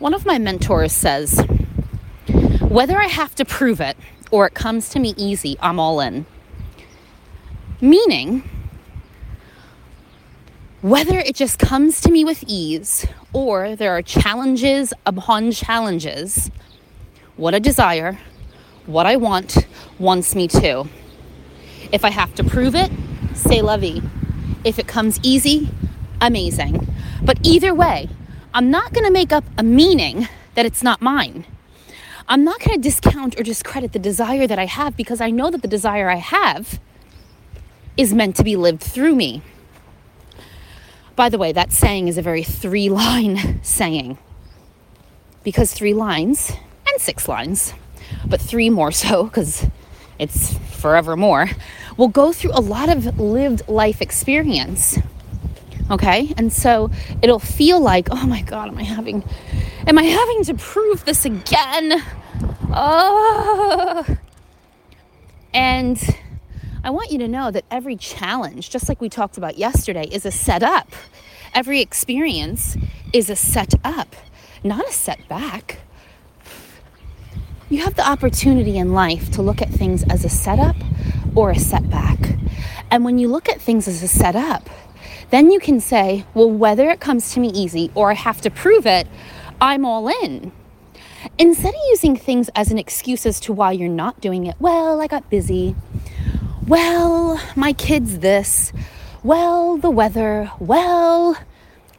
One of my mentors says, whether I have to prove it or it comes to me easy, I'm all in. Meaning, whether it just comes to me with ease or there are challenges upon challenges, what I desire, what I want, wants me to. If I have to prove it, c'est la vie. If it comes easy, amazing. But either way, I'm not going to make up a meaning that it's not mine. I'm not going to discount or discredit the desire that I have, because I know that the desire I have is meant to be lived through me. By the way, that saying is a very 3-line saying, because 3 lines... 6 lines, but 3 more so, because it's forever more, will go through a lot of lived life experience, okay? And so it'll feel like, oh my God, am I having to prove this again? Oh. And I want you to know that every challenge, just like we talked about yesterday, is a setup. Every experience is a setup, not a setback. You have the opportunity in life to look at things as a setup or a setback. And when you look at things as a setup, then you can say, well, whether it comes to me easy or I have to prove it, I'm all in. Instead of using things as an excuse as to why you're not doing it, well, I got busy, well, my kids this, well, the weather, well,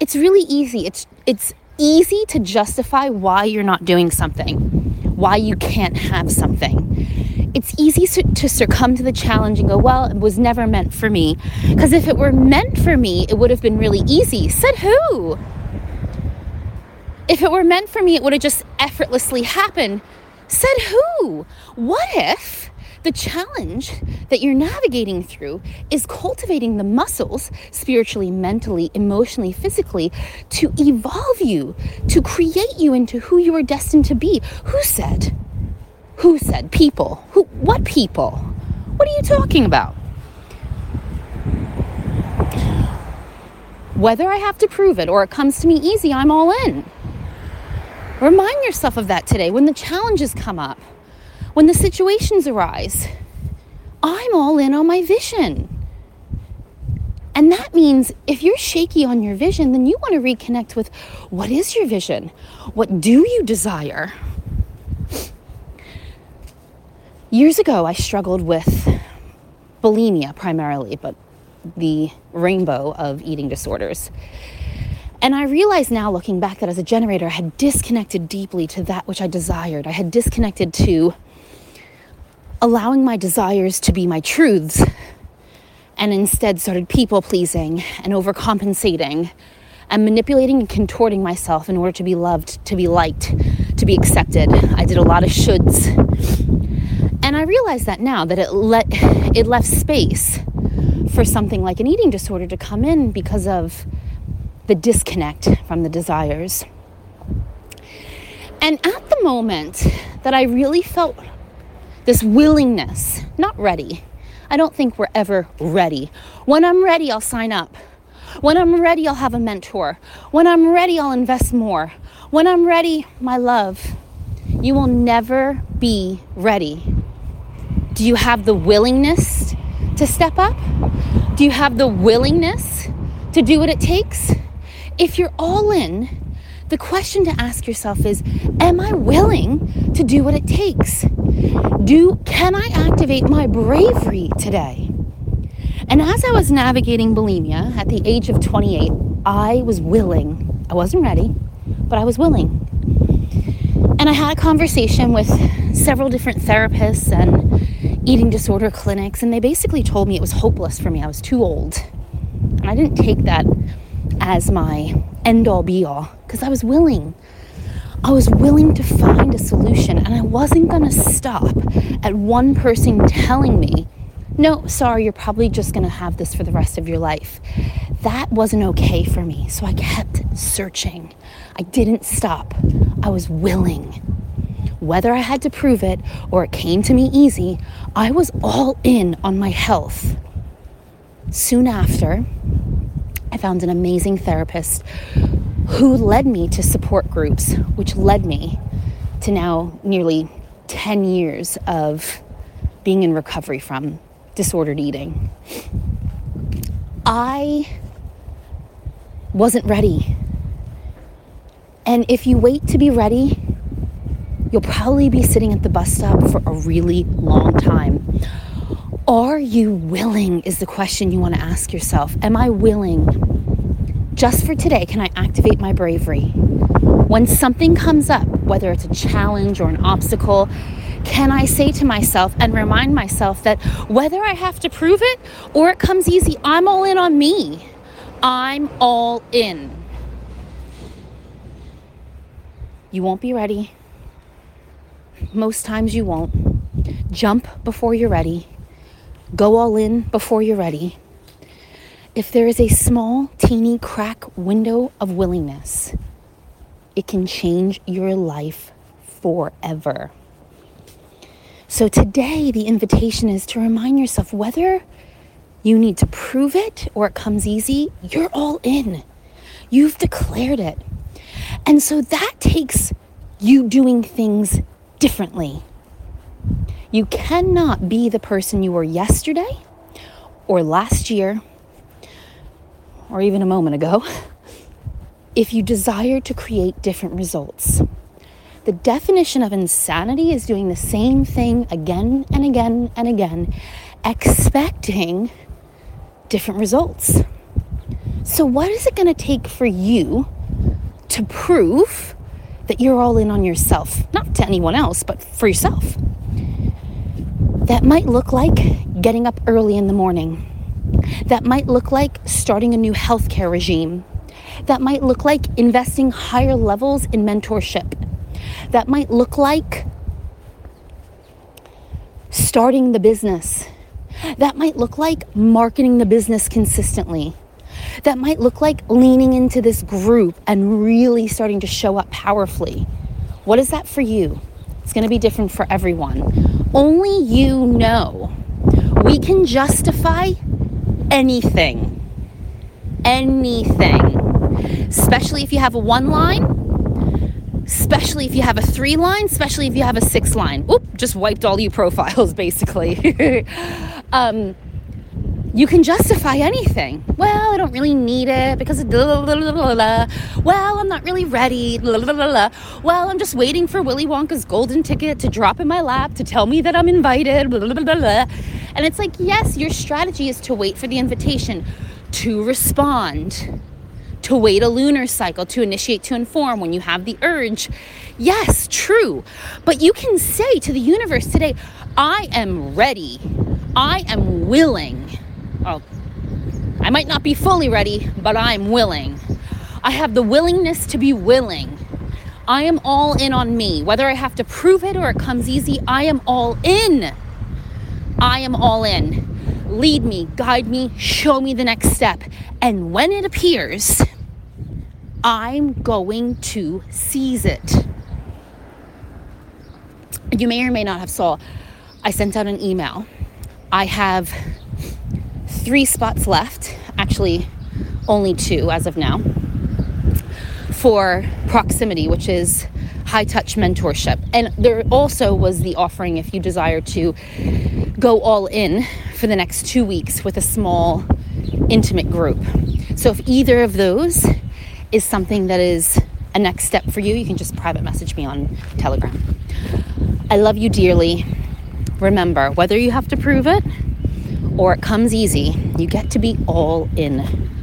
it's really easy. It's easy to justify why you're not doing something, why you can't have something. It's easy to succumb to the challenge and go, well, it was never meant for me. Because if it were meant for me, it would have been really easy. Said who? If it were meant for me, it would have just effortlessly happened. Said who? What if the challenge that you're navigating through is cultivating the muscles, spiritually, mentally, emotionally, physically, to evolve you, to create you into who you are destined to be? Who said? Who said? People. Who? What people? What are you talking about? Whether I have to prove it or it comes to me easy, I'm all in. Remind yourself of that today when the challenges come up, when the situations arise. I'm all in on my vision. And that means if you're shaky on your vision, then you want to reconnect with, what is your vision? What do you desire? Years ago, I struggled with bulimia primarily, but the rainbow of eating disorders. And I realize now, looking back, that as a generator, I had disconnected deeply to that which I desired. I had disconnected to allowing my desires to be my truths, and instead started people-pleasing and overcompensating and manipulating and contorting myself in order to be loved, to be liked, to be accepted. I did a lot of shoulds. And I realize that now, that it left space for something like an eating disorder to come in because of the disconnect from the desires. And at the moment that I really felt this willingness, not ready. I don't think we're ever ready. When I'm ready, I'll sign up. When I'm ready, I'll have a mentor. When I'm ready, I'll invest more. When I'm ready, my love, you will never be ready. Do you have the willingness to step up? Do you have the willingness to do what it takes? If you're all in, the question to ask yourself is, am I willing to do what it takes? Can I activate my bravery today? And as I was navigating bulimia at the age of 28, I was willing. I wasn't ready, but I was willing. And I had a conversation with several different therapists and eating disorder clinics, and they basically told me it was hopeless for me. I was too old. And I didn't take that as my end-all be-all, because I was willing. I was willing to find a solution, and I wasn't going to stop at one person telling me, no, sorry, you're probably just going to have this for the rest of your life. That wasn't okay for me, so I kept searching. I didn't stop. I was willing. Whether I had to prove it or it came to me easy, I was all in on my health. Soon after, I found an amazing therapist who led me to support groups, which led me to now nearly 10 years of being in recovery from disordered eating. I wasn't ready. And if you wait to be ready, you'll probably be sitting at the bus stop for a really long time. Are you willing is the question you want to ask yourself. Am I willing? Just for today, can I activate my bravery? When something comes up, whether it's a challenge or an obstacle, can I say to myself and remind myself that whether I have to prove it or it comes easy, I'm all in on me. I'm all in. You won't be ready. Most times you won't. Jump before you're ready. Go all in before you're ready. If there is a small, teeny crack window of willingness, it can change your life forever. So today, the invitation is to remind yourself whether you need to prove it or it comes easy, you're all in. You've declared it. And so that takes you doing things differently. You cannot be the person you were yesterday or last year or even a moment ago if you desire to create different results. The definition of insanity is doing the same thing again and again and again, expecting different results. So what is it going to take for you to prove that you're all in on yourself, not to anyone else, but for yourself? That might look like getting up early in the morning. That might look like starting a new healthcare regime. That might look like investing higher levels in mentorship. That might look like starting the business. That might look like marketing the business consistently. That might look like leaning into this group and really starting to show up powerfully. What is that for you? It's going to be different for everyone. Only you know. We can justify anything. Anything. Especially if you have a one line. Especially if you have a three line. Especially if you have a six line. Oop, just wiped all you profiles basically. You can justify anything. Well, I don't really need it because of blah, blah, blah, blah, blah. Well, I'm not really ready. Blah, blah, blah, blah. Well, I'm just waiting for Willy Wonka's golden ticket to drop in my lap to tell me that I'm invited. Blah, blah, blah, blah, blah. And it's like, yes, your strategy is to wait for the invitation, to respond, to wait a lunar cycle, to initiate, to inform when you have the urge. Yes, true. But you can say to the universe today, I am ready. I am willing. Oh, I might not be fully ready, but I'm willing. I have the willingness to be willing. I am all in on me. Whether I have to prove it or it comes easy, I am all in. I am all in. Lead me, guide me, show me the next step. And when it appears, I'm going to seize it. You may or may not have saw, I sent out an email. I have 3 spots left, actually only 2 as of now, for proximity, which is high touch mentorship. And there also was the offering if you desire to go all in for the next 2 weeks with a small intimate group. So if either of those is something that is a next step for you, you can just private message me on Telegram. I love you dearly. Remember, whether you have to prove it or it comes easy, you get to be all in.